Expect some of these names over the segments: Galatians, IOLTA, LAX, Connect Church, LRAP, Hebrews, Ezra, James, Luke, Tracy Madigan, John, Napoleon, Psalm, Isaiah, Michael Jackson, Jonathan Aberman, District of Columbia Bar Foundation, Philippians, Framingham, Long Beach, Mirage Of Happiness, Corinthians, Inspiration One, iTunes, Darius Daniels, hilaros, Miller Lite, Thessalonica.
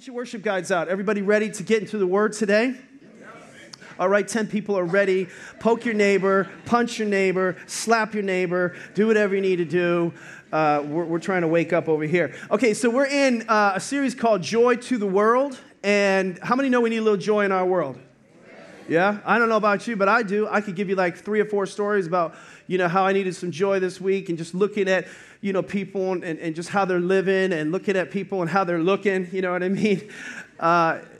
Get your worship guides out. Everybody ready to get into the Word today? All right, 10 people are ready. Poke your neighbor, punch your neighbor, slap your neighbor, do whatever you need to do. We're trying to wake up over here. Okay, so we're in a series called Joy to the World. And how many know we need a little joy in our world? Yeah? I don't know about you, but I do. I could give you like 3 or 4 stories about, you know, how I needed some joy this week and just looking at, you know, people and just how they're living and looking at people and how they're looking. You know what I mean?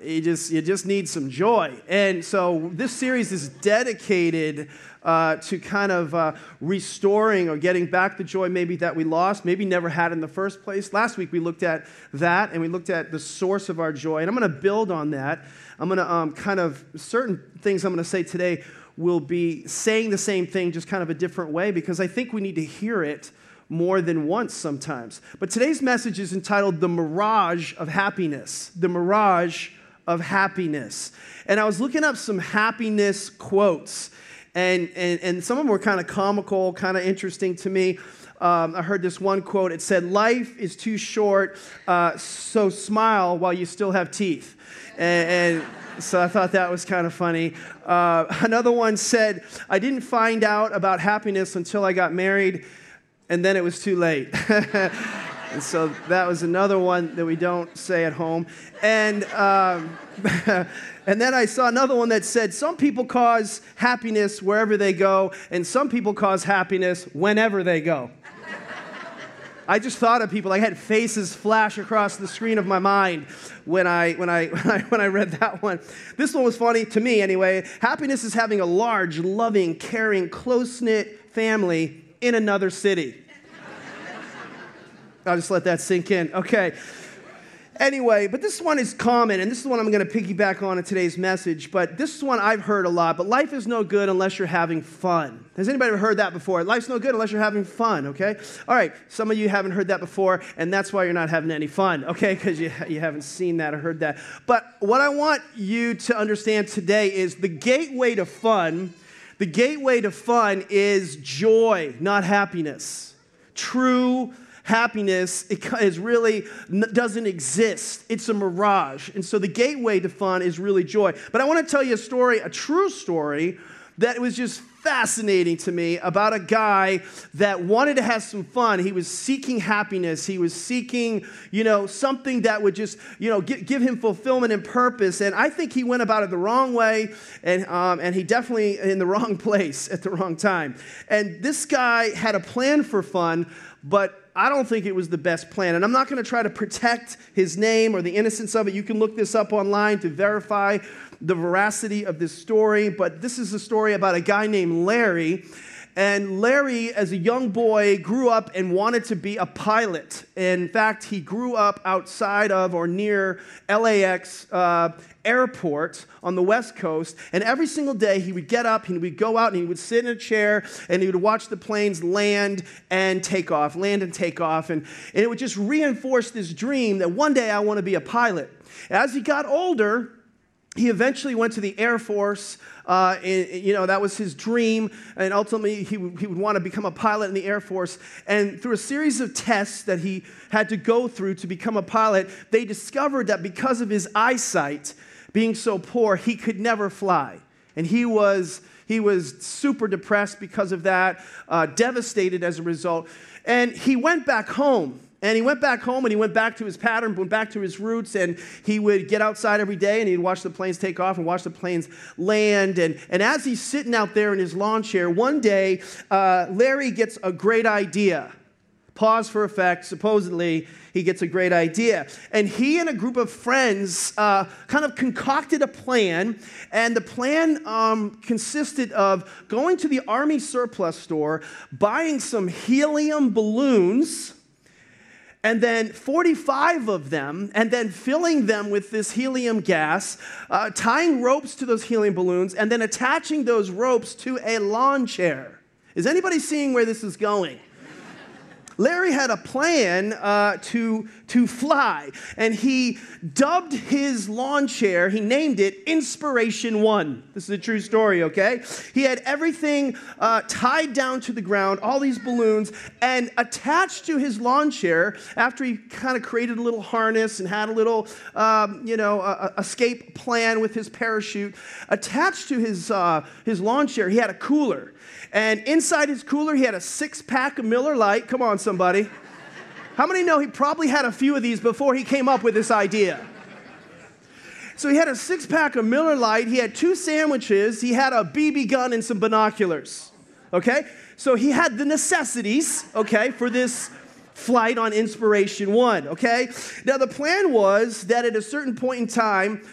You just need some joy. And so this series is dedicated to kind of restoring or getting back the joy maybe that we lost, maybe never had in the first place. Last week we looked at that, and we looked at the source of our joy. And I'm going to build on that. I'm going to certain things I'm going to say today will be saying the same thing, just kind of a different way, because I think we need to hear it more than once sometimes. But today's message is entitled The Mirage of Happiness. The Mirage of Happiness. And I was looking up some happiness quotes, and some of them were kind of comical, kind of interesting to me. I heard this one quote. It said, "Life is too short, so smile while you still have teeth." And so I thought that was kind of funny. Another one said, "I didn't find out about happiness until I got married, and then it was too late." And so that was another one that we don't say at home. And and then I saw another one that said, "Some people cause happiness wherever they go, and some people cause happiness whenever they go." I just thought of people. I had faces flash across the screen of my mind when I read that one. This one was funny to me anyway. Happiness is having a large, loving, caring, close-knit family in another city. I'll just let that sink in. Okay. Anyway, but this one is common, and this is one I'm going to piggyback on in today's message, but this is one I've heard a lot. But life is no good unless you're having fun. Has anybody ever heard that before? Life's no good unless you're having fun, okay? All right, some of you haven't heard that before, and that's why you're not having any fun, okay? Because you haven't seen that or heard that. But what I want you to understand today is the gateway to fun. The gateway to fun is joy, not happiness. True happiness is really doesn't exist. It's a mirage. And so the gateway to fun is really joy. But I want to tell you a story, a true story, that was just fascinating to me about a guy that wanted to have some fun. He was seeking happiness. He was seeking, you know, something that would just, you know, give him fulfillment and purpose. And I think he went about it the wrong way, and he definitely in the wrong place at the wrong time. And this guy had a plan for fun, but I don't think it was the best plan. And I'm not going to try to protect his name or the innocence of it. You can look this up online to verify the veracity of this story. But this is a story about a guy named Larry. And Larry, as a young boy, grew up and wanted to be a pilot. In fact, he grew up outside of or near LAX airport on the West Coast. And every single day, he would get up, and he would go out, and he would sit in a chair, and he would watch the planes land and take off, land and take off. And it would just reinforce this dream that one day I want to be a pilot. As he got older, he eventually went to the Air Force. You know, that was his dream, and ultimately he would want to become a pilot in the Air Force. And through a series of tests that he had to go through to become a pilot, they discovered that because of his eyesight being so poor, he could never fly. And he was super depressed because of that, devastated as a result. And he went back home. And he went back home, and he went back to his pattern, went back to his roots, and he would get outside every day, and he'd watch the planes take off and watch the planes land. And as he's sitting out there in his lawn chair, one day, Larry gets a great idea. Pause for effect. Supposedly, he gets a great idea. And he and a group of friends kind of concocted a plan, and the plan consisted of going to the Army surplus store, buying some helium balloons, and then 45 of them, and then filling them with this helium gas, tying ropes to those helium balloons, and then attaching those ropes to a lawn chair. Is anybody seeing where this is going? Larry had a plan to fly, and he dubbed his lawn chair, he named it Inspiration One. This is a true story, okay? He had everything tied down to the ground, all these balloons, and attached to his lawn chair, after he kind of created a little harness and had a little, escape plan with his parachute, attached to his lawn chair, he had a cooler. And inside his cooler, he had a six-pack of Miller Lite. Come on, somebody. How many know he probably had a few of these before he came up with this idea? So he had a six-pack of Miller Lite. He had two sandwiches. He had a BB gun and some binoculars, okay? So he had the necessities, okay, for this flight on Inspiration One, okay? Now, the plan was that at a certain point in time,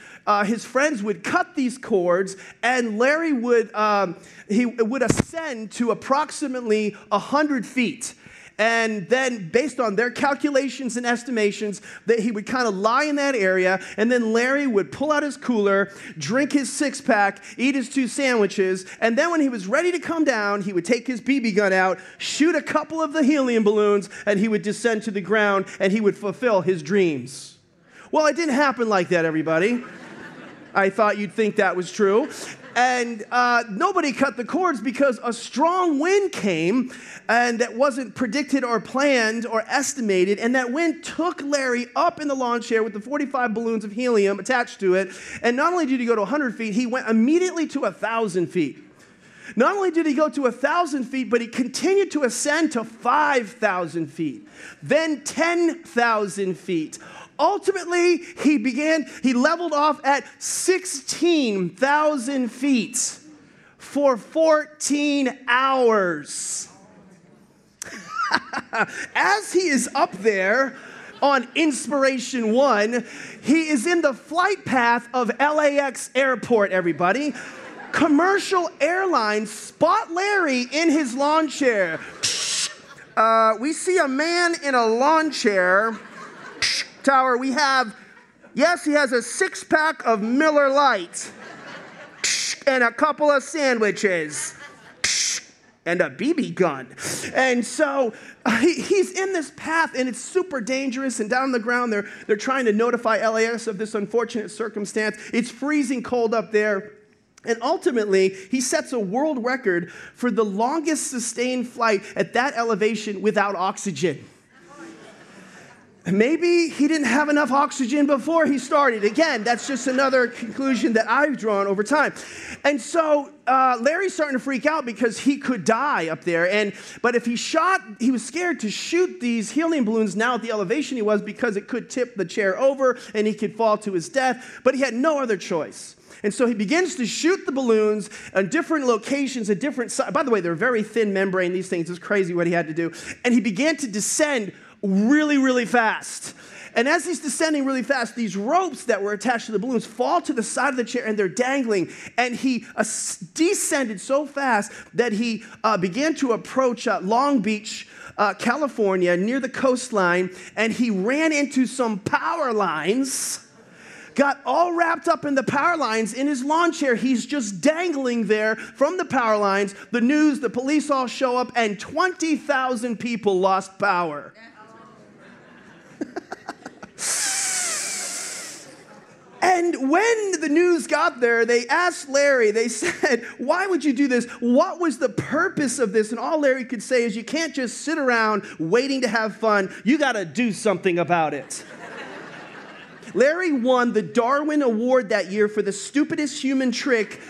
his friends would cut these cords, and Larry would he would ascend to approximately 100 feet. And then, based on their calculations and estimations, that he would kind of lie in that area, and then Larry would pull out his cooler, drink his six-pack, eat his two sandwiches, and then when he was ready to come down, he would take his BB gun out, shoot a couple of the helium balloons, and he would descend to the ground, and he would fulfill his dreams. Well, it didn't happen like that, everybody. I thought you'd think that was true. And nobody cut the cords because a strong wind came, and that wasn't predicted or planned or estimated, and that wind took Larry up in the lawn chair with the 45 balloons of helium attached to it, and not only did he go to 100 feet, he went immediately to 1,000 feet. Not only did he go to 1,000 feet, but he continued to ascend to 5,000 feet, then 10,000 feet. Ultimately, he leveled off at 16,000 feet for 14 hours. As he is up there on Inspiration One, he is in the flight path of LAX airport, everybody. Commercial airlines spot Larry in his lawn chair. We see a man in a lawn chair. Tower, we have, yes, he has a six-pack of Miller Lite and a couple of sandwiches and a BB gun. And so he's in this path, and it's super dangerous, and down on the ground they're trying to notify LAX of this unfortunate circumstance. It's freezing cold up there. And ultimately, he sets a world record for the longest sustained flight at that elevation without oxygen. Maybe he didn't have enough oxygen before he started. Again, that's just another conclusion that I've drawn over time. And so Larry's starting to freak out because he could die up there. But if he was scared to shoot these helium balloons now at the elevation he was because it could tip the chair over and he could fall to his death. But he had no other choice. And so he begins to shoot the balloons in different locations, at different size. By the way, they're very thin membrane, these things. It's crazy what he had to do. And he began to descend really, really fast. And as he's descending really fast, these ropes that were attached to the balloons fall to the side of the chair, and they're dangling. And he descended so fast that he began to approach Long Beach, California, near the coastline, and he ran into some power lines, got all wrapped up in the power lines in his lawn chair. He's just dangling there from the power lines. The news, the police all show up, and 20,000 people lost power. And when the news got there, they asked Larry, they said, why would you do this? What was the purpose of this? And all Larry could say is, you can't just sit around waiting to have fun. You got to do something about it. Larry won the Darwin Award that year for the stupidest human trick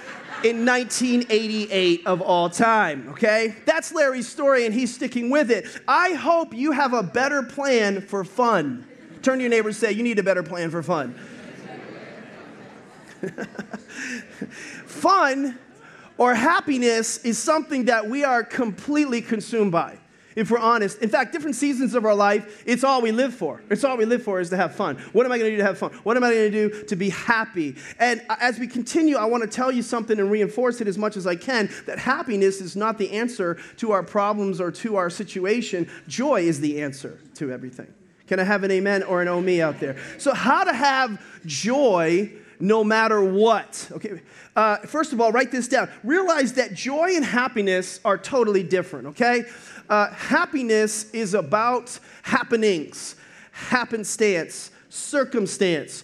in 1988 of all time, okay? That's Larry's story, and he's sticking with it. I hope you have a better plan for fun. Turn to your neighbor and say, you need a better plan for fun. Fun or happiness is something that we are completely consumed by. If we're honest, in fact, different seasons of our life, it's all we live for. It's all we live for is to have fun. What am I going to do to have fun? What am I going to do to be happy? And as we continue, I want to tell you something and reinforce it as much as I can, that happiness is not the answer to our problems or to our situation. Joy is the answer to everything. Can I have an amen or an oh me out there? So how to have joy no matter what. Okay. First of all, write this down. Realize that joy and happiness are totally different, okay? Happiness is about happenings, happenstance, circumstance.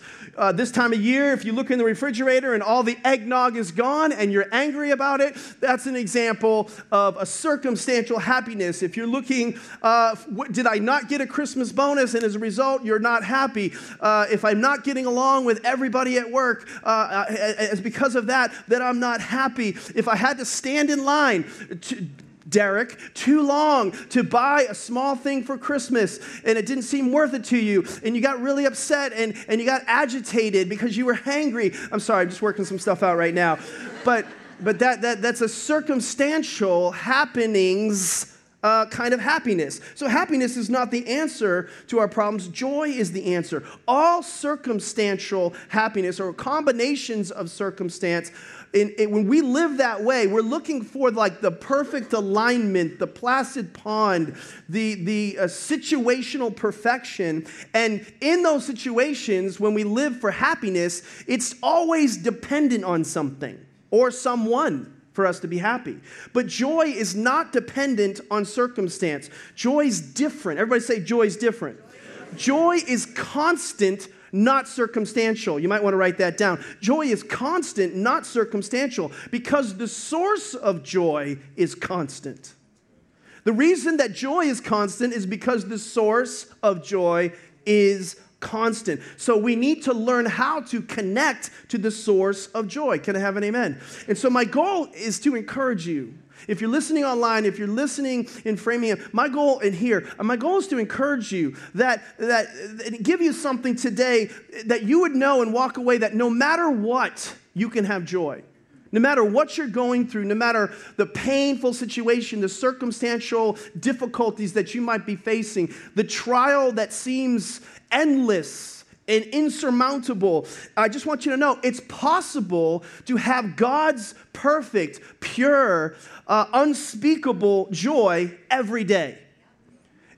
This time of year, if you look in the refrigerator and all the eggnog is gone and you're angry about it, that's an example of a circumstantial happiness. If you're looking, did I not get a Christmas bonus and as a result, you're not happy. If I'm not getting along with everybody at work, it's because of that that I'm not happy. If I had to stand in line too long to buy a small thing for Christmas and it didn't seem worth it to you and you got really upset and you got agitated because you were hangry. I'm sorry, I'm just working some stuff out right now. But that's a circumstantial happenings kind of happiness. So happiness is not the answer to our problems. Joy is the answer. All circumstantial happiness or combinations of circumstance, when we live that way, we're looking for like the perfect alignment, the placid pond, the situational perfection. And in those situations, when we live for happiness, it's always dependent on something or someone for us to be happy. But joy is not dependent on circumstance. Joy's different. Everybody say joy's different. Joy is constant, not circumstantial. You might want to write that down. Joy is constant, not circumstantial, because the source of joy is constant. The reason that joy is constant is because the source of joy is constant. So we need to learn how to connect to the source of joy. Can I have an amen? And so my goal is to encourage you. If you're listening online, if you're listening in Framingham, my goal is to encourage you that give you something today that you would know and walk away that no matter what, you can have joy. No matter what you're going through, no matter the painful situation, the circumstantial difficulties that you might be facing, the trial that seems endless and insurmountable, I just want you to know it's possible to have God's perfect, pure, unspeakable joy every day.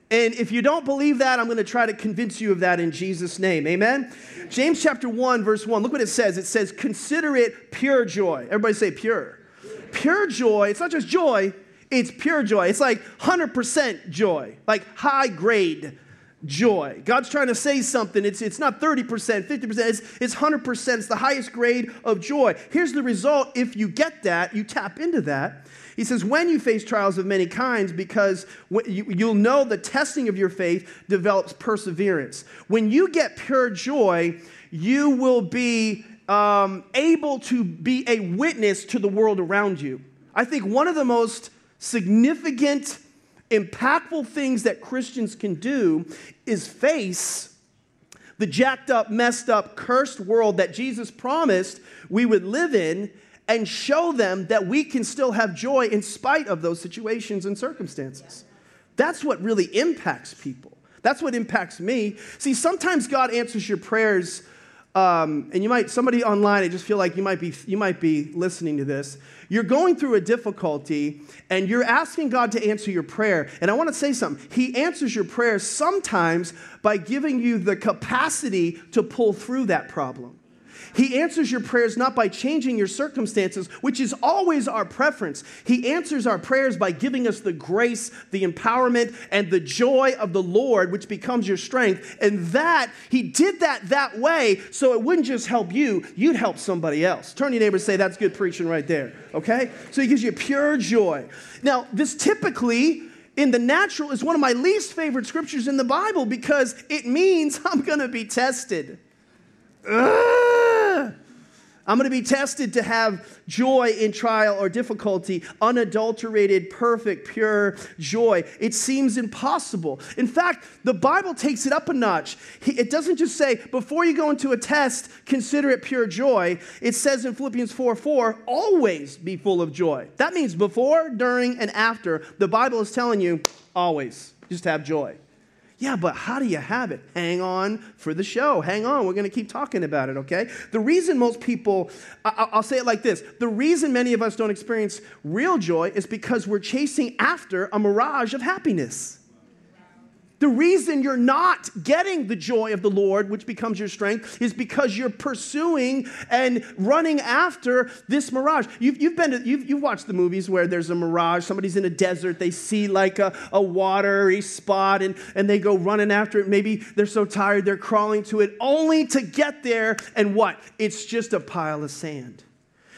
And if you don't believe that, I'm going to try to convince you of that in Jesus' name. Amen? James chapter 1, verse 1. Look what it says. It says, consider it pure joy. Everybody say pure. Pure joy. It's not just joy. It's pure joy. It's like 100% joy. Like high grade joy. God's trying to say something. It's not 30%, 50%. It's 100%. It's the highest grade of joy. Here's the result. If you get that, you tap into that. He says, when you face trials of many kinds, because you'll know the testing of your faith develops perseverance. When you get pure joy, you will be able to be a witness to the world around you. I think one of the most significant, impactful things that Christians can do is face the jacked up, messed up, cursed world that Jesus promised we would live in, and show them that we can still have joy in spite of those situations and circumstances. That's what really impacts people. That's what impacts me. See, sometimes God answers your prayers, and somebody online, I just feel like you might be listening to this. You're going through a difficulty, and you're asking God to answer your prayer. And I want to say something. He answers your prayer sometimes by giving you the capacity to pull through that problem. He answers your prayers not by changing your circumstances, which is always our preference. He answers our prayers by giving us the grace, the empowerment, and the joy of the Lord, which becomes your strength. And he did that way, so it wouldn't just help you, you'd help somebody else. Turn to your neighbor and say, that's good preaching right there, okay? So he gives you pure joy. Now, this typically, in the natural, is one of my least favorite scriptures in the Bible because it means I'm going to be tested. I'm going to be tested to have joy in trial or difficulty, unadulterated, perfect, pure joy. It seems impossible. In fact, the Bible takes it up a notch. It doesn't just say, before you go into a test, consider it pure joy. It says in Philippians 4:4, always be full of joy. That means before, during, and after. The Bible is telling you, always just have joy. Yeah, but how do you have it? Hang on for the show. Hang on. We're going to keep talking about it, okay? The reason most people, I'll say it like this. The reason many of us don't experience real joy is because we're chasing after a mirage of happiness. The reason you're not getting the joy of the Lord, which becomes your strength, is because you're pursuing and running after this mirage. You've watched the movies where there's a mirage. Somebody's in a desert. They see like a watery spot, and they go running after it. Maybe they're so tired they're crawling to it, only to get there and what? It's just a pile of sand.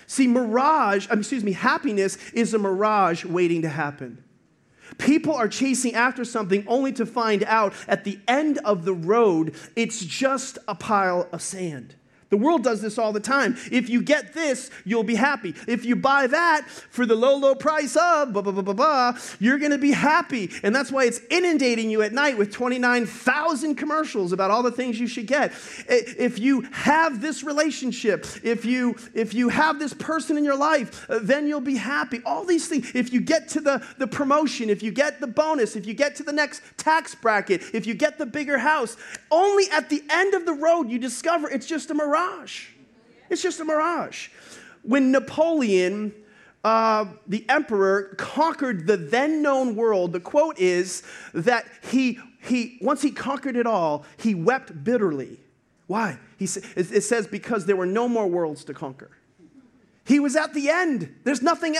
See, happiness is a mirage waiting to happen. People are chasing after something only to find out at the end of the road, it's just a pile of sand. The world does this all the time. If you get this, you'll be happy. If you buy that for the low, low price of blah, blah, blah, blah, blah, you're going to be happy. And that's why it's inundating you at night with 29,000 commercials about all the things you should get. If you have this relationship, if you have this person in your life, then you'll be happy. All these things. If you get to the promotion, if you get the bonus, if you get to the next tax bracket, if you get the bigger house, only at the end of the road you discover it's just a mirage. It's just a mirage. When Napoleon, the emperor, conquered the then known world, the quote is that once he conquered it all, he wept bitterly. Why? It says because there were no more worlds to conquer. He was at the end. There's nothing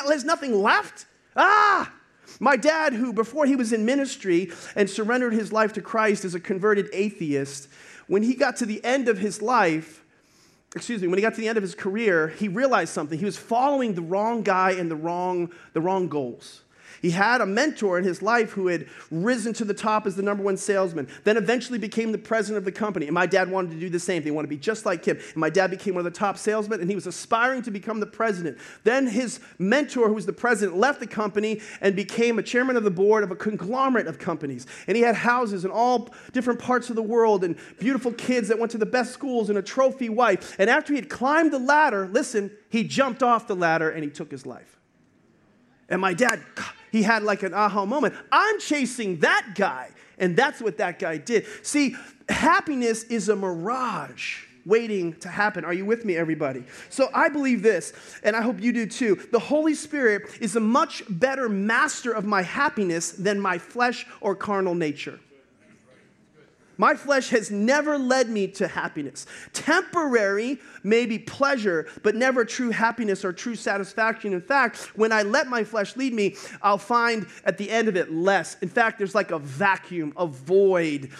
left. Ah! My dad, who before he was in ministry and surrendered his life to Christ as a converted atheist, when he got to the end of his life, when he got to the end of his career, he realized something. He was following the wrong guy and the wrong goals. He had a mentor in his life who had risen to the top as the #1 salesman, then eventually became the president of the company. And my dad wanted to do the same thing. He wanted to be just like him. And my dad became one of the top salesmen, and he was aspiring to become the president. Then his mentor, who was the president, left the company and became a chairman of the board of a conglomerate of companies. And he had houses in all different parts of the world and beautiful kids that went to the best schools and a trophy wife. And after he had climbed the ladder, listen, he jumped off the ladder and he took his life. And my dad, he had like an aha moment. I'm chasing that guy. And that's what that guy did. See, happiness is a mirage waiting to happen. Are you with me, everybody? So I believe this, and I hope you do too. The Holy Spirit is a much better master of my happiness than my flesh or carnal nature. My flesh has never led me to happiness. Temporary, maybe pleasure, but never true happiness or true satisfaction. In fact, when I let my flesh lead me, I'll find at the end of it less. In fact, there's like a vacuum, a void.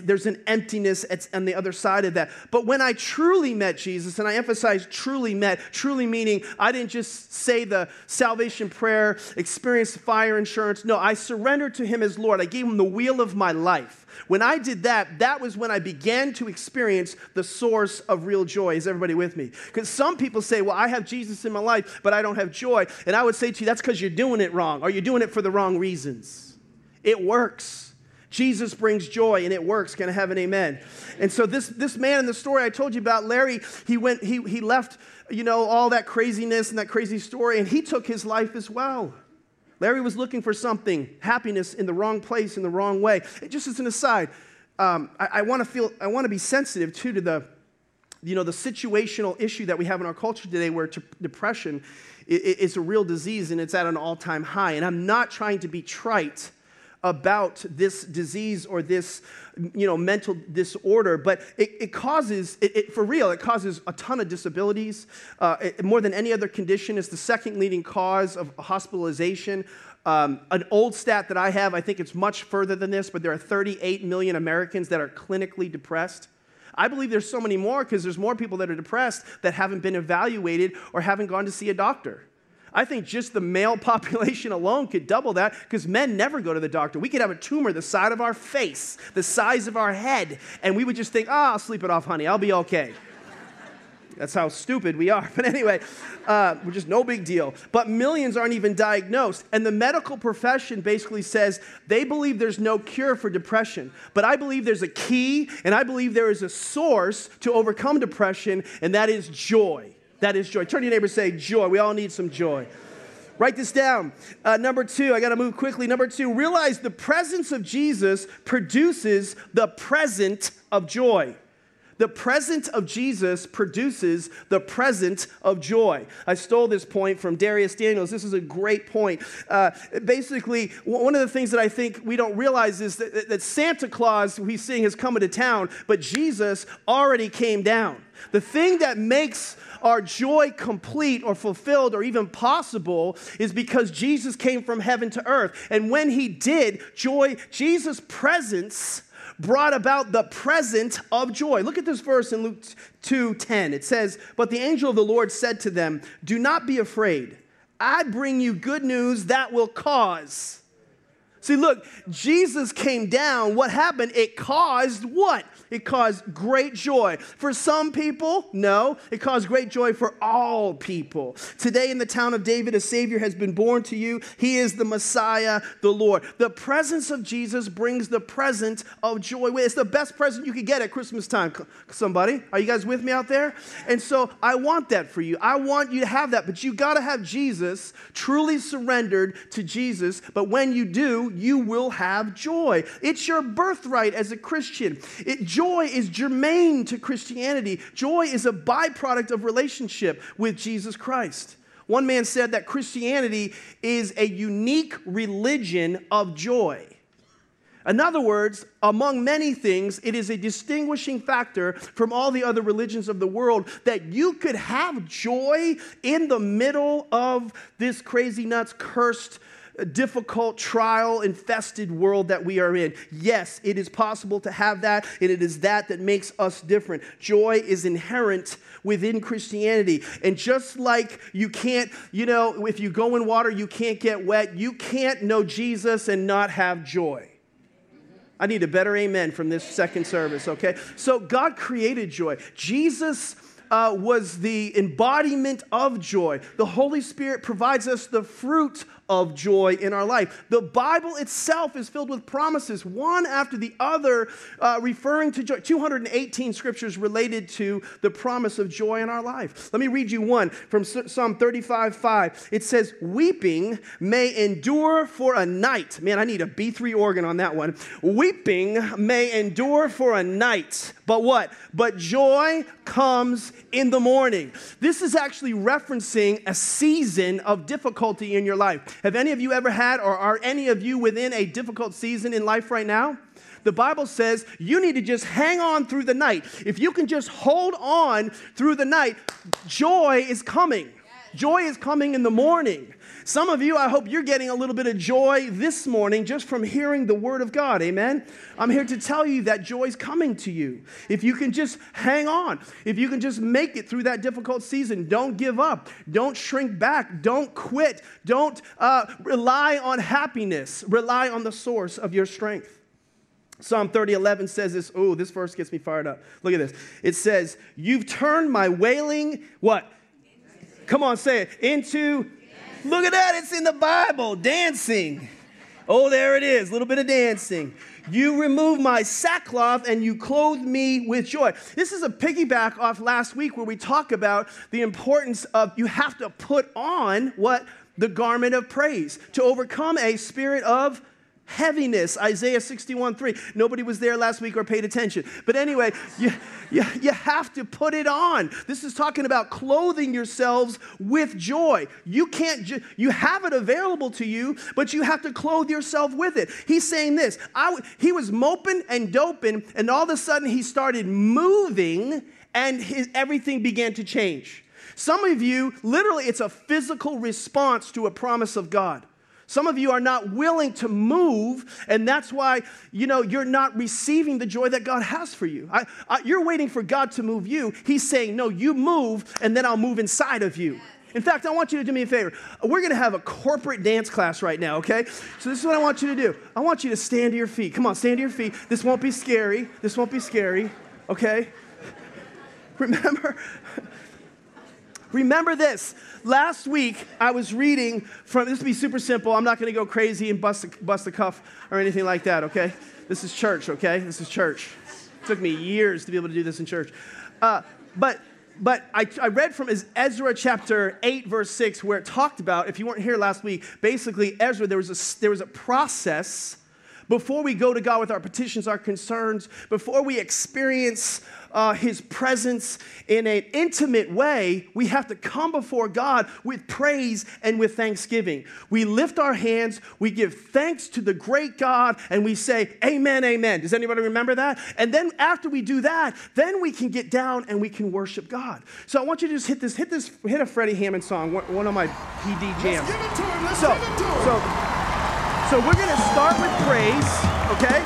There's an emptiness on the other side of that. But when I truly met Jesus, and I emphasize truly met, truly meaning I didn't just say the salvation prayer, experience fire insurance. No, I surrendered to him as Lord. I gave him the wheel of my life. When I did that was when I began to experience the source of real joy. Is everybody with me? Because some people say, well, I have Jesus in my life, but I don't have joy. And I would say to you, that's because you're doing it wrong, or you're doing it for the wrong reasons. It works. Jesus brings joy, and it works. Can I have an amen? And so this man in the story I told you about, Larry, he left, all that craziness and that crazy story, and he took his life as well. Larry was looking for something, happiness in the wrong place, in the wrong way. It just as an aside, I want to be sensitive too to the situational issue that we have in our culture today, where depression is a real disease and it's at an all-time high. And I'm not trying to be trite about this disease or this, mental disorder, but it causes a ton of disabilities. More than any other condition, it's the second leading cause of hospitalization. An old stat that I have, I think it's much further than this, but there are 38 million Americans that are clinically depressed. I believe there's so many more because there's more people that are depressed that haven't been evaluated or haven't gone to see a doctor. I think just the male population alone could double that because men never go to the doctor. We could have a tumor the side of our face, the size of our head, and we would just think, I'll sleep it off, honey. I'll be okay. That's how stupid we are. But anyway, we're just no big deal. But millions aren't even diagnosed. And the medical profession basically says they believe there's no cure for depression. But I believe there's a key, and I believe there is a source to overcome depression, and that is joy. That is joy. Turn to your neighbor and say, joy. We all need some joy. Write this down. Number 2, I got to move quickly. Number 2, realize the presence of Jesus produces the present of joy. the presence of Jesus produces the presence of joy. I stole this point from Darius Daniels. This is a great point. Basically, one of the things that I think we don't realize is that Santa Claus, we sing, has come into town, but Jesus already came down. The thing that makes our joy complete or fulfilled or even possible is because Jesus came from heaven to earth. And when he did, joy, Jesus' presence brought about the present of joy. Look at this verse in Luke 2:10. It says, "But the angel of the Lord said to them, 'Do not be afraid. I bring you good news that will cause.'" See, look, Jesus came down. What happened? It caused what? It caused great joy. For some people, no. It caused great joy for all people. Today in the town of David, a Savior has been born to you. He is the Messiah, the Lord. The presence of Jesus brings the present of joy. It's the best present you could get at Christmas time, somebody. Are you guys with me out there? And so I want that for you. I want you to have that. But you got to have Jesus, truly surrendered to Jesus. But when you do, you will have joy. It's your birthright as a Christian. Joy is germane to Christianity. Joy is a byproduct of relationship with Jesus Christ. One man said that Christianity is a unique religion of joy. In other words, among many things, it is a distinguishing factor from all the other religions of the world that you could have joy in the middle of this crazy nuts cursed difficult, trial-infested world that we are in. Yes, it is possible to have that, and it is that makes us different. Joy is inherent within Christianity. And just like you can't, if you go in water, you can't get wet, you can't know Jesus and not have joy. I need a better amen from this second service, okay? So God created joy. Jesus was the embodiment of joy. The Holy Spirit provides us the fruit of joy in our life. The Bible itself is filled with promises, one after the other, referring to joy. 218 scriptures related to the promise of joy in our life. Let me read you one from Psalm 35:5. It says, "Weeping may endure for a night." Man, I need a B3 organ on that one. "Weeping may endure for a night, but what? But joy comes in the morning." This is actually referencing a season of difficulty in your life. Have any of you ever had, or are any of you within a difficult season in life right now? The Bible says you need to just hang on through the night. If you can just hold on through the night, joy is coming. Joy is coming in the morning. Some of you, I hope you're getting a little bit of joy this morning just from hearing the word of God, amen? I'm here to tell you that joy is coming to you. If you can just hang on, if you can just make it through that difficult season, don't give up, don't shrink back, don't quit, don't rely on happiness, rely on the source of your strength. Psalm 30:11 says this. Oh, this verse gets me fired up. Look at this. It says, "You've turned my wailing," what? Come on, say it, "into..." Look at that. It's in the Bible. Dancing. Oh, there it is. A little bit of dancing. "You remove my sackcloth and you clothe me with joy." This is a piggyback off last week where we talk about the importance of you have to put on what? The garment of praise to overcome a spirit of heaviness. Isaiah 61:3. Nobody was there last week or paid attention. But anyway, you have to put it on. This is talking about clothing yourselves with joy. You can't, you have it available to you, but you have to clothe yourself with it. He's saying this. He was moping and doping, and all of a sudden he started moving, and everything began to change. Some of you, literally, it's a physical response to a promise of God. Some of you are not willing to move, and that's why, you're not receiving the joy that God has for you. You're waiting for God to move you. He's saying, no, you move, and then I'll move inside of you. In fact, I want you to do me a favor. We're going to have a corporate dance class right now, okay? So this is what I want you to do. I want you to stand to your feet. Come on, stand to your feet. This won't be scary. This won't be scary, okay? Remember this. Last week, I was reading from, this will be super simple. I'm not going to go crazy and bust a cuff or anything like that, okay? This is church, okay? This is church. It took me years to be able to do this in church. But I read from Ezra chapter 8, verse 6, where it talked about, if you weren't here last week, basically Ezra, there was a process before we go to God with our petitions, our concerns, before we experience his presence in an intimate way, we have to come before God with praise and with thanksgiving. We lift our hands, we give thanks to the great God, and we say, amen, amen. Does anybody remember that? And then after we do that, then we can get down and we can worship God. So I want you to just hit a Freddie Hammond song, one of my PD jams. Let's give it to him, let's give it to him. So we're going to start with praise, okay?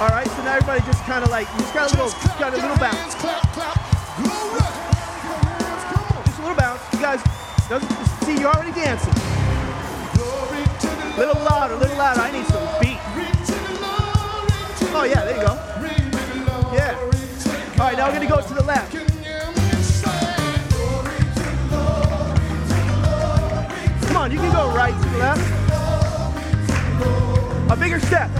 All right, so now everybody just kind of like, just got a little bounce. Hands, clap. Glory. Just a little bounce. You guys, see, you're already dancing. A little louder, a little louder. I need some beat. Oh, yeah, there you go. Yeah. All right, now we're going to go to the left. Come on, you can go right to the left. A bigger step.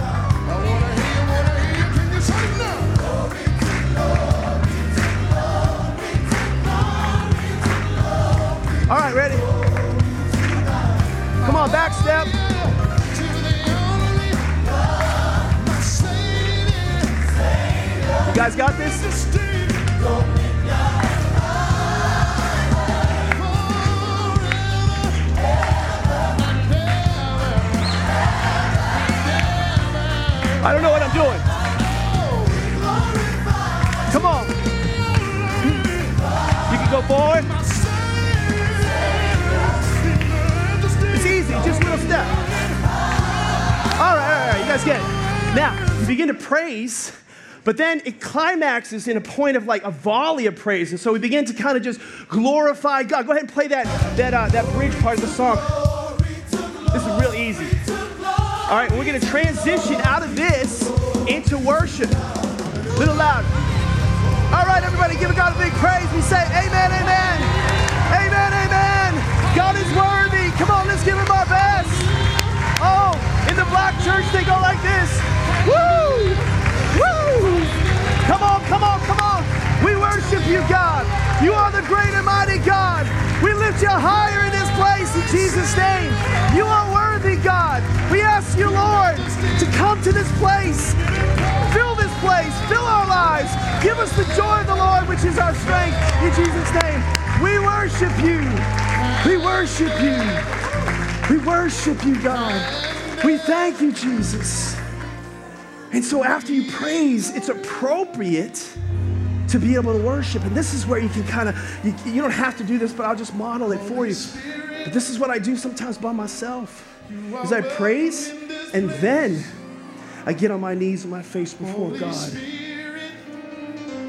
All right, ready? Come on, back step. You guys got this? I don't know what I'm doing. Come on. You can go forward. It's easy, just a little step. All right, you guys get it. Now, you begin to praise, but then it climaxes in a point of like a volley of praise, and so we begin to kind of just glorify God. Go ahead and play that bridge part of the song. This is real easy. All right, we're going to transition out of this into worship. A little louder. All right, everybody, give God a big praise. We say, amen, amen. Amen, amen. God is worthy. Come on, let's give him our best. Oh, in the black church, they go like this. Woo! Woo! Come on, come on, come on. We worship you, God. You are the great and mighty God. We lift you higher in this place in Jesus' name. You are worthy, God. We ask you, Lord, to come to this place. Fill our lives. Give us the joy of the Lord, which is our strength. In Jesus' name, we worship you. We worship you. We worship you, God. We thank you, Jesus. And so after you praise, it's appropriate to be able to worship. And this is where you can kind of, you don't have to do this, but I'll just model it for you. But this is what I do sometimes by myself, is I praise and then I get on my knees and my face before God.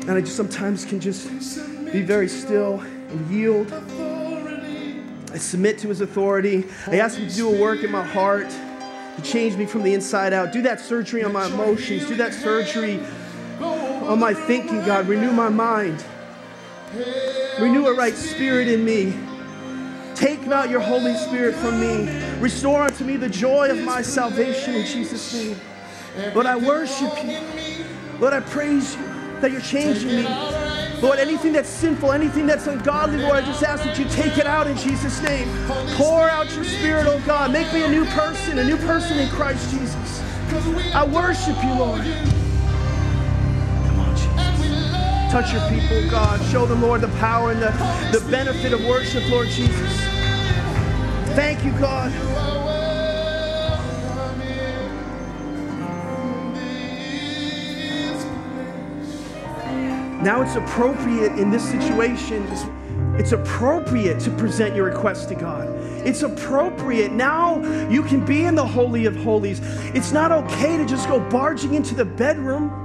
And I just sometimes can just be very still and yield. I submit to his authority. I ask him to do a work in my heart, to change me from the inside out. Do that surgery on my emotions. Do that surgery on my thinking, God. Renew my mind. Renew a right spirit in me. Take not your Holy Spirit from me. Restore unto me the joy of my salvation in Jesus' name. Lord, I worship you. Lord, I praise you that you're changing me. Lord, anything that's sinful, anything that's ungodly, Lord, I just ask that you take it out in Jesus' name. Pour out your spirit, oh God. Make me a new person in Christ Jesus. I worship you, Lord. Come on, Jesus. Touch your people, God. Show them, Lord, the power and the benefit of worship, Lord Jesus. Thank you, God. Now it's appropriate in this situation, it's appropriate to present your request to God. It's appropriate. Now you can be in the Holy of Holies. It's not okay to just go barging into the bedroom.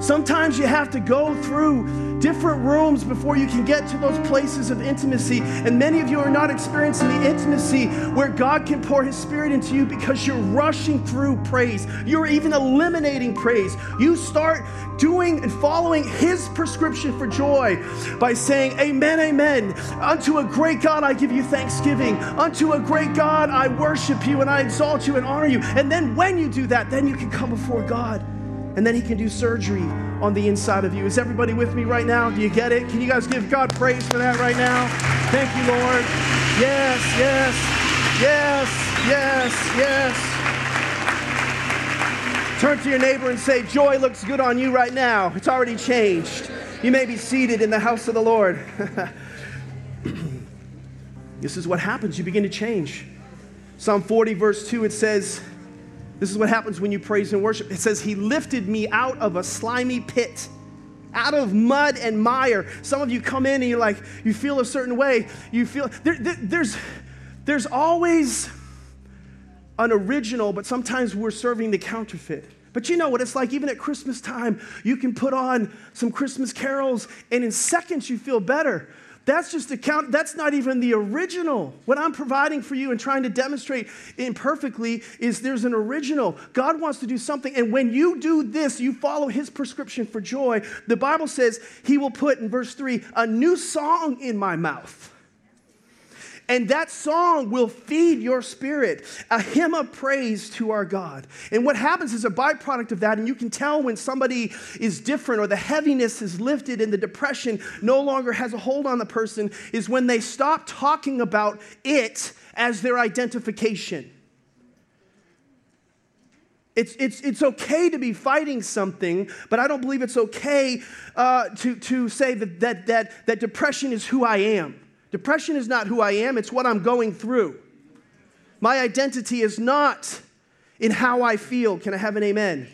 Sometimes you have to go through different rooms before you can get to those places of intimacy. And many of you are not experiencing the intimacy where God can pour his spirit into you because you're rushing through praise. You're even eliminating praise. You start doing and following his prescription for joy by saying, amen, amen. Unto a great God, I give you thanksgiving. Unto a great God, I worship you and I exalt you and honor you. And then when you do that, then you can come before God and then he can do surgery on the inside of you. Is everybody with me right now? Do you get it? Can you guys give God praise for that right now? Thank you, Lord. Yes, yes, yes, yes, yes. Turn to your neighbor and say, joy looks good on you right now. It's already changed. You may be seated in the house of the Lord. This is what happens. You begin to change. Psalm 40, verse 2, it says, this is what happens when you praise and worship. It says, he lifted me out of a slimy pit, out of mud and mire. Some of you come in and you're like, you feel a certain way. You feel, there's always an original, but sometimes we're serving the counterfeit. But you know what it's like, even at Christmas time, you can put on some Christmas carols and in seconds you feel better. That's just a count, that's not even the original. What I'm providing for you and trying to demonstrate imperfectly is there's an original. God wants to do something, and when you do this, you follow his prescription for joy. The Bible says he will put, in verse 3, a new song in my mouth. And that song will feed your spirit, a hymn of praise to our God. And what happens is a byproduct of that, and you can tell when somebody is different or the heaviness is lifted and the depression no longer has a hold on the person, is when they stop talking about it as their identification. It's okay to be fighting something, but I don't believe it's okay to say that depression is who I am. Depression is not who I am, it's what I'm going through. My identity is not in how I feel. Can I have an amen? Amen.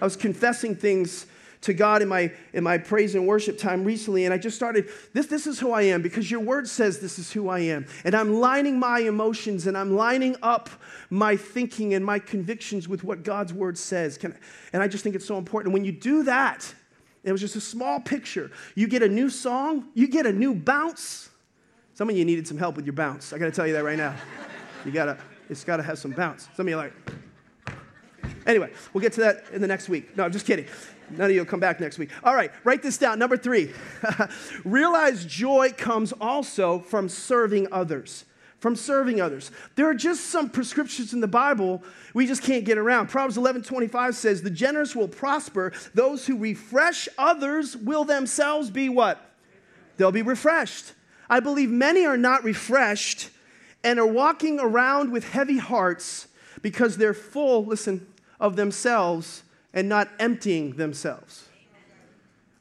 I was confessing things to God in my praise and worship time recently, and I just started, this is who I am, because your word says this is who I am. And I'm lining my emotions, and I'm lining up my thinking and my convictions with what God's word says. And I just think it's so important. When you do that, it was just a small picture. You get a new song, you get a new bounce. Some of you needed some help with your bounce. I got to tell you that right now. It's got to have some bounce. Some of you are like, anyway, we'll get to that in the next week. No, I'm just kidding. None of you will come back next week. All right, write this down. Number 3, realize joy comes also from serving others. From serving others. There are just some prescriptions in the Bible we just can't get around. Proverbs 11:25 says, the generous will prosper. Those who refresh others will themselves be what? They'll be refreshed. I believe many are not refreshed and are walking around with heavy hearts because they're full, listen, of themselves and not emptying themselves.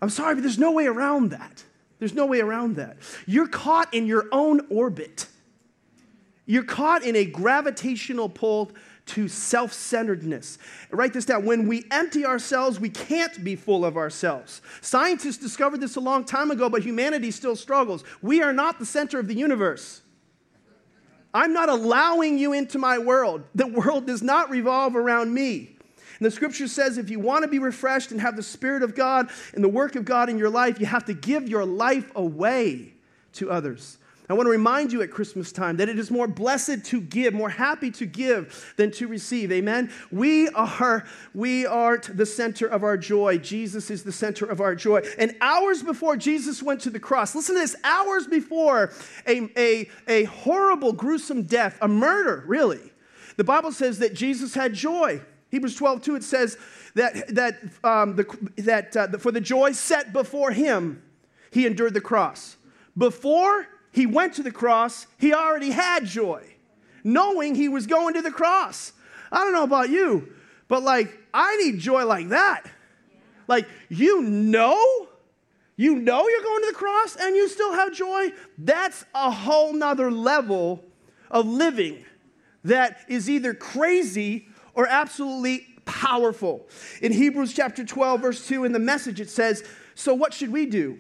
I'm sorry, but there's no way around that. There's no way around that. You're caught in your own orbit. You're caught in a gravitational pull to self-centeredness. Write this down. When we empty ourselves, we can't be full of ourselves. Scientists discovered this a long time ago, but humanity still struggles. We are not the center of the universe. I'm not allowing you into my world. The world does not revolve around me. And the scripture says if you want to be refreshed and have the Spirit of God and the work of God in your life, you have to give your life away to others. I want to remind you at Christmas time that it is more blessed to give, more happy to give than to receive. Amen? We are the center of our joy. Jesus is the center of our joy. And hours before Jesus went to the cross, listen to this, hours before a horrible, gruesome death, a murder, really, the Bible says that Jesus had joy. Hebrews 12:2, it says that for the joy set before him, he endured the cross. Before he went to the cross, he already had joy, knowing he was going to the cross. I don't know about you, but like, I need joy like that. Yeah. Like, you know you're going to the cross and you still have joy. That's a whole nother level of living that is either crazy or absolutely powerful. In Hebrews chapter 12, verse 2, in the Message, it says, so what should we do?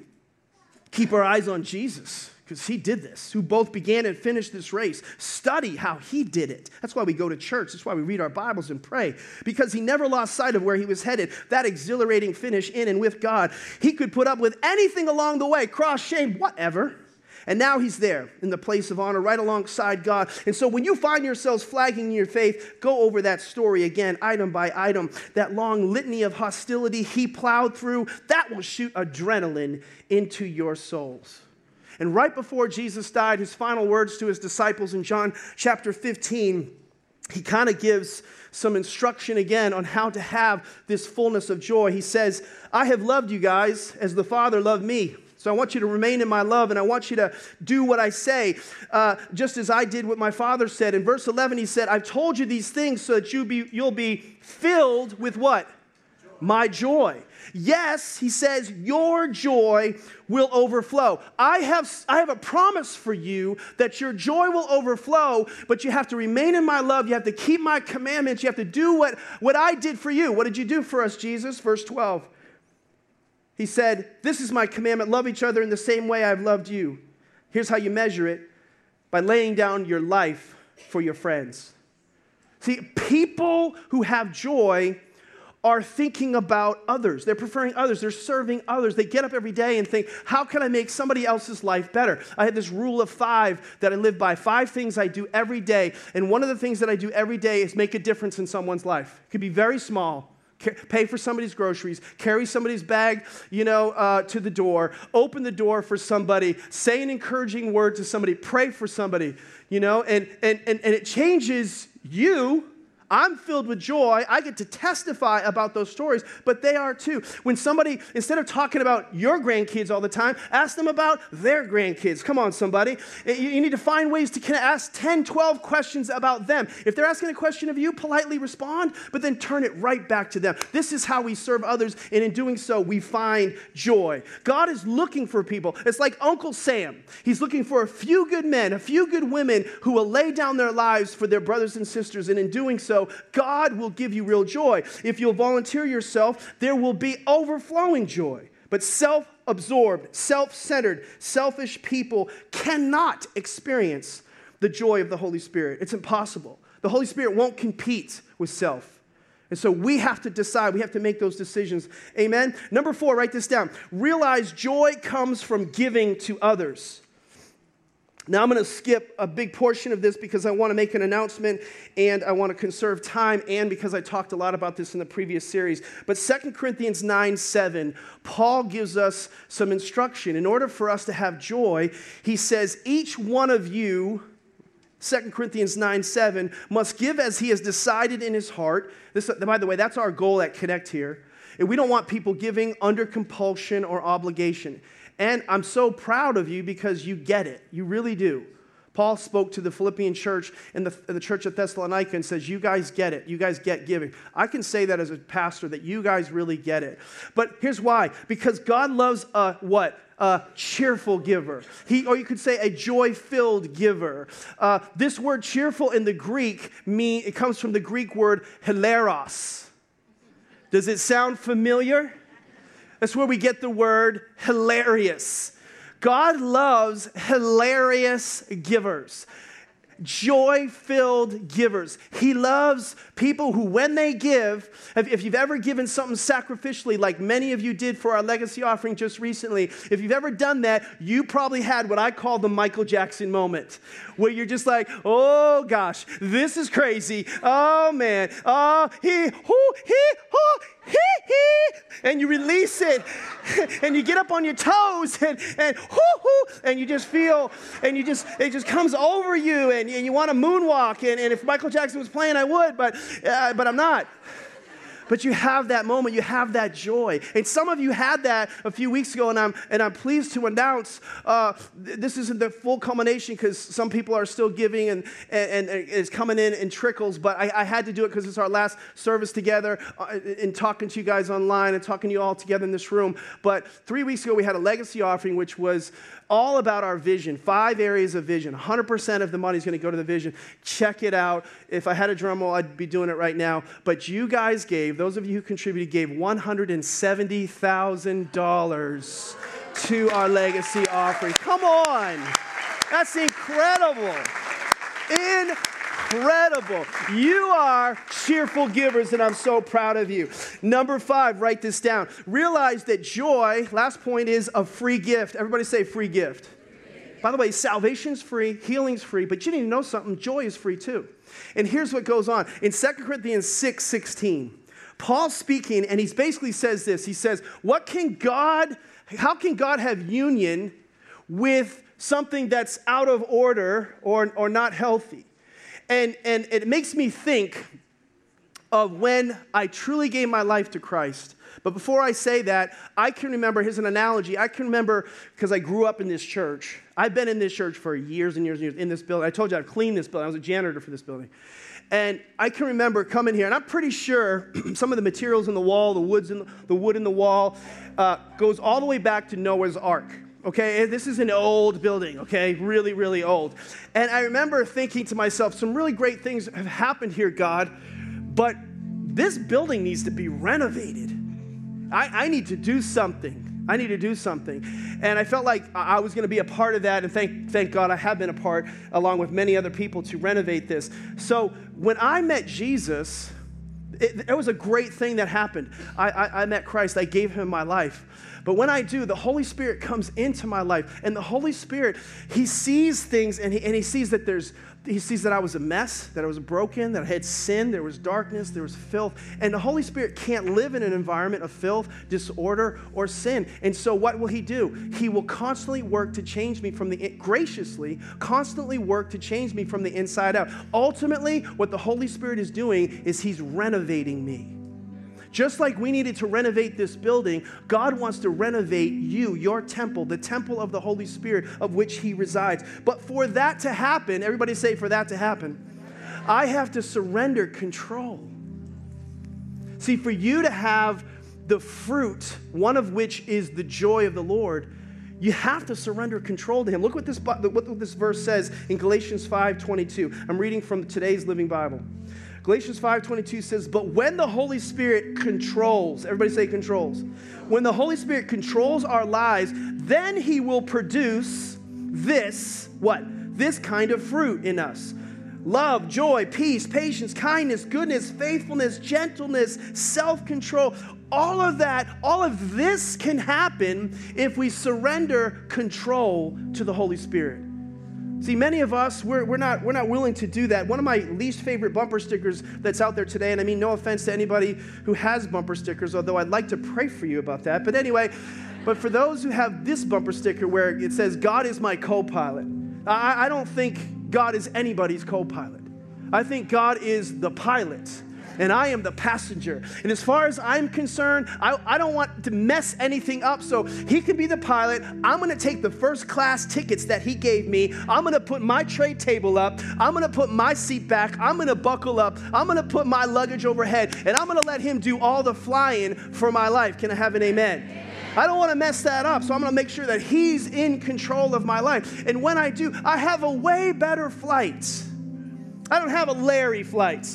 Keep our eyes on Jesus. Because he did this, who both began and finished this race. Study how he did it. That's why we go to church. That's why we read our Bibles and pray. Because he never lost sight of where he was headed, that exhilarating finish in and with God. He could put up with anything along the way, cross, shame, whatever. And now he's there in the place of honor right alongside God. And so when you find yourselves flagging in your faith, go over that story again, item by item. That long litany of hostility he plowed through, that will shoot adrenaline into your souls. And right before Jesus died, his final words to his disciples in John chapter 15, he kind of gives some instruction again on how to have this fullness of joy. He says, I have loved you guys as the Father loved me. So I want you to remain in my love, and I want you to do what I say, just as I did what my Father said. In verse 11, he said, I've told you these things so that you'll be filled with what? Joy. My joy. Yes, he says, your joy will overflow. I have a promise for you that your joy will overflow, but you have to remain in my love. You have to keep my commandments. You have to do what I did for you. What did you do for us, Jesus? Verse 12. He said, this is my commandment. Love each other in the same way I've loved you. Here's how you measure it. By laying down your life for your friends. See, people who have joy are thinking about others. They're preferring others. They're serving others. They get up every day and think, how can I make somebody else's life better? I had this rule of 5 that I live by. 5 things I do every day. And one of the things that I do every day is make a difference in someone's life. It could be very small. Pay for somebody's groceries, carry somebody's bag, to the door, open the door for somebody, say an encouraging word to somebody, pray for somebody, and it changes you. I'm filled with joy. I get to testify about those stories, but they are too. When somebody, instead of talking about your grandkids all the time, ask them about their grandkids. Come on, somebody. You need to find ways to connect. Ask 10, 12 questions about them. If they're asking a question of you, politely respond, but then turn it right back to them. This is how we serve others, and in doing so, we find joy. God is looking for people. It's like Uncle Sam. He's looking for a few good men, a few good women who will lay down their lives for their brothers and sisters, and in doing so, God will give you real joy. If you'll volunteer yourself, there will be overflowing joy. But self-absorbed, self-centered, selfish people cannot experience the joy of the Holy Spirit. It's impossible. The Holy Spirit won't compete with self. And so we have to decide. We have to make those decisions. Amen? Number 4, write this down. Realize joy comes from giving to others. Now, I'm going to skip a big portion of this because I want to make an announcement and I want to conserve time and because I talked a lot about this in the previous series. But 2 Corinthians 9:7, Paul gives us some instruction. In order for us to have joy, he says, each one of you, 2 Corinthians 9:7, must give as he has decided in his heart. This, by the way, that's our goal at Connect here. And we don't want people giving under compulsion or obligation. And I'm so proud of you because you get it. You really do. Paul spoke to the Philippian church and the church of Thessalonica and says, you guys get it. You guys get giving. I can say that as a pastor, that you guys really get it. But here's why. Because God loves a what? A cheerful giver. Or you could say a joy-filled giver. This word cheerful in the Greek, it comes from the Greek word hilaros. Does it sound familiar? That's where we get the word hilarious. God loves hilarious givers, joy-filled givers. He loves people who, when they give, if you've ever given something sacrificially, like many of you did for our legacy offering just recently, if you've ever done that, you probably had what I call the Michael Jackson moment, where you're just like, oh gosh, this is crazy. Oh man, and you release it, and you get up on your toes, and you just feel, and it just comes over you, and you want to moonwalk, and if Michael Jackson was playing, I would, but I'm not. But you have that moment, you have that joy, and some of you had that a few weeks ago, and I'm pleased to announce this isn't the full culmination because some people are still giving and it's coming in trickles. But I had to do it because it's our last service together, and talking to you guys online and talking to you all together in this room. But 3 weeks ago we had a legacy offering, which was all about our vision, 5 areas of vision. 100% of the money is going to go to the vision. Check it out. If I had a drum roll, I'd be doing it right now. But you guys gave. Those of you who contributed gave $170,000 to our legacy offering. Come on. That's incredible. Incredible. You are cheerful givers, and I'm so proud of you. Number 5, write this down. Realize that joy, last point, is a free gift. Everybody say free gift. By the way, salvation's free, healing's free, but you need to know something. Joy is free too. And here's what goes on. In 2 Corinthians 6:16, Paul's speaking, and he basically says this. He says, how can God have union with something that's out of order or not healthy? And it makes me think of when I truly gave my life to Christ. But before I say that, I can remember, here's an analogy, I can remember, because I grew up in this church. I've been in this church for years and years and years, in this building. I told you I've cleaned this building. I was a janitor for this building. And I can remember coming here, and I'm pretty sure some of the materials in the wall, the wood in the wall, goes all the way back to Noah's Ark. Okay, this is an old building, okay, really, really old. And I remember thinking to myself, some really great things have happened here, God, but this building needs to be renovated. I need to do something. I need to do something. And I felt like I was going to be a part of that, and thank God I have been a part, along with many other people, to renovate this. So when I met Jesus, it was a great thing that happened. I met Christ. I gave him my life. But when I do, the Holy Spirit comes into my life. And the Holy Spirit, he sees things, and he sees that he sees that I was a mess, that I was broken, that I had sin, there was darkness, there was filth. And the Holy Spirit can't live in an environment of filth, disorder, or sin. And so what will he do? He will constantly work to change me constantly work to change me from the inside out. Ultimately, what the Holy Spirit is doing is he's renovating me. Just like we needed to renovate this building, God wants to renovate you, your temple, the temple of the Holy Spirit of which he resides. But for that to happen, everybody say, for that to happen, I have to surrender control. See, for you to have the fruit, one of which is the joy of the Lord, you have to surrender control to him. Look what this verse says in Galatians 5:22. I'm reading from today's Living Bible. Galatians 5:22 says, but when the Holy Spirit controls, everybody say controls. When the Holy Spirit controls our lives, then he will produce this, what? This kind of fruit in us. Love, joy, peace, patience, kindness, goodness, faithfulness, gentleness, self-control. All of that, all of this can happen if we surrender control to the Holy Spirit. See, many of us, we're not willing to do that. One of my least favorite bumper stickers that's out there today, and I mean no offense to anybody who has bumper stickers, although I'd like to pray for you about that. But anyway, but for those who have this bumper sticker where it says, God is my co-pilot. I don't think God is anybody's co-pilot. I think God is the pilot, and I am the passenger. And as far as I'm concerned, I don't want to mess anything up, so he can be the pilot. I'm going to take the first class tickets that he gave me. I'm going to put my tray table up. I'm going to put my seat back. I'm going to buckle up. I'm going to put my luggage overhead, and I'm going to let him do all the flying for my life. Can I have an amen? Amen. I don't want to mess that up, so I'm going to make sure that he's in control of my life. And when I do, I have a way better flight. I don't have a Larry flight.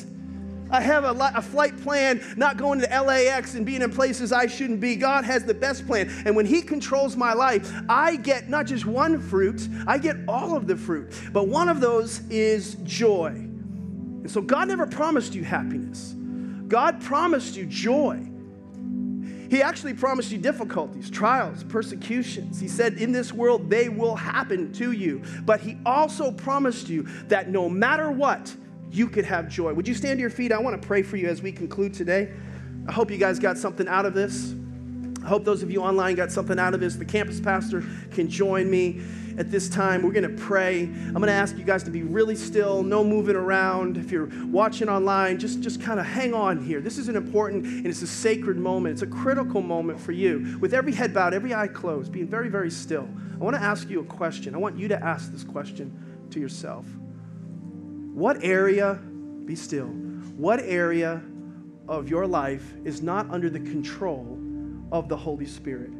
I have a flight plan, not going to LAX and being in places I shouldn't be. God has the best plan. And when he controls my life, I get not just one fruit, I get all of the fruit. But one of those is joy. And so God never promised you happiness. God promised you joy. He actually promised you difficulties, trials, persecutions. He said, in this world, they will happen to you. But he also promised you that no matter what, you could have joy. Would you stand to your feet? I want to pray for you as we conclude today. I hope you guys got something out of this. I hope those of you online got something out of this. The campus pastor can join me at this time. We're going to pray. I'm going to ask you guys to be really still, no moving around. If you're watching online, just kind of hang on here. This is an important and it's a sacred moment. It's a critical moment for you. With every head bowed, every eye closed, being very, very still, I want to ask you a question. I want you to ask this question to yourself. What area, be still, what area of your life is not under the control of the Holy Spirit?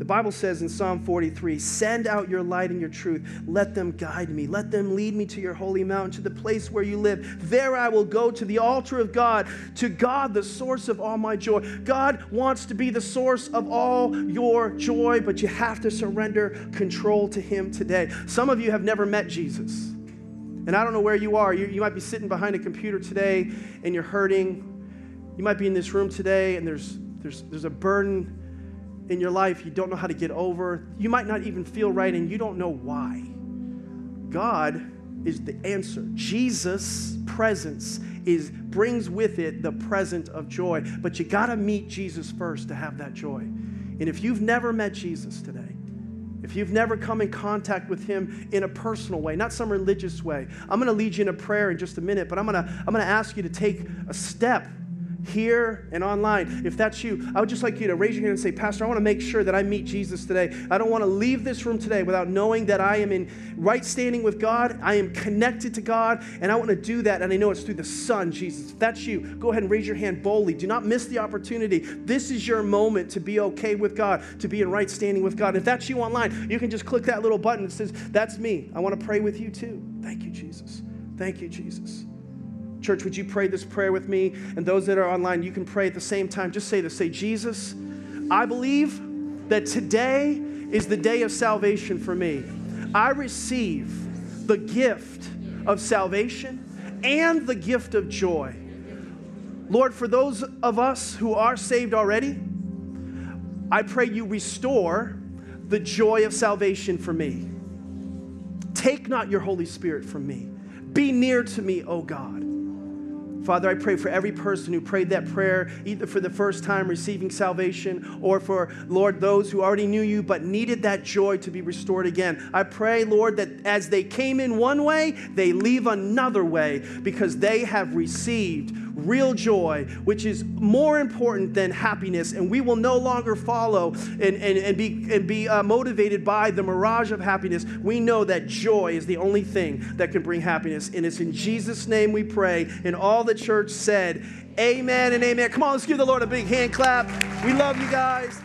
The Bible says in Psalm 43, send out your light and your truth. Let them guide me. Let them lead me to your holy mountain, to the place where you live. There I will go to the altar of God, to God, the source of all my joy. God wants to be the source of all your joy, but you have to surrender control to him today. Some of you have never met Jesus. And I don't know where you are. You might be sitting behind a computer today and you're hurting. You might be in this room today and there's a burden in your life you don't know how to get over. You might not even feel right and you don't know why. God is the answer. Jesus' presence brings with it the present of joy. But you got to meet Jesus first to have that joy. And if you've never met Jesus today, if you've never come in contact with him in a personal way, not some religious way, I'm going to lead you in a prayer in just a minute, but I'm going to ask you to take a step here and online, if that's you, I would just like you to raise your hand and say, Pastor, I want to make sure that I meet Jesus today. I don't want to leave this room today without knowing that I am in right standing with God. I am connected to God, and I want to do that, and I know it's through the Son, Jesus. If that's you, go ahead and raise your hand boldly. Do not miss the opportunity. This is your moment to be okay with God, to be in right standing with God. If that's you online, you can just click that little button that says, that's me. I want to pray with you too. Thank you, Jesus. Thank you, Jesus. Church, would you pray this prayer with me? And those that are online, you can pray at the same time. Just say this. Say, Jesus, I believe that today is the day of salvation for me. I receive the gift of salvation and the gift of joy. Lord, for those of us who are saved already, I pray you restore the joy of salvation for me. Take not your Holy Spirit from me. Be near to me, O God. Father, I pray for every person who prayed that prayer, either for the first time receiving salvation or for, Lord, those who already knew you but needed that joy to be restored again. I pray, Lord, that as they came in one way, they leave another way because they have received real joy, which is more important than happiness. And we will no longer follow and be motivated by the mirage of happiness. We know that joy is the only thing that can bring happiness. And it's in Jesus' name we pray. And all the church said, amen and amen. Come on, let's give the Lord a big hand clap. We love you guys.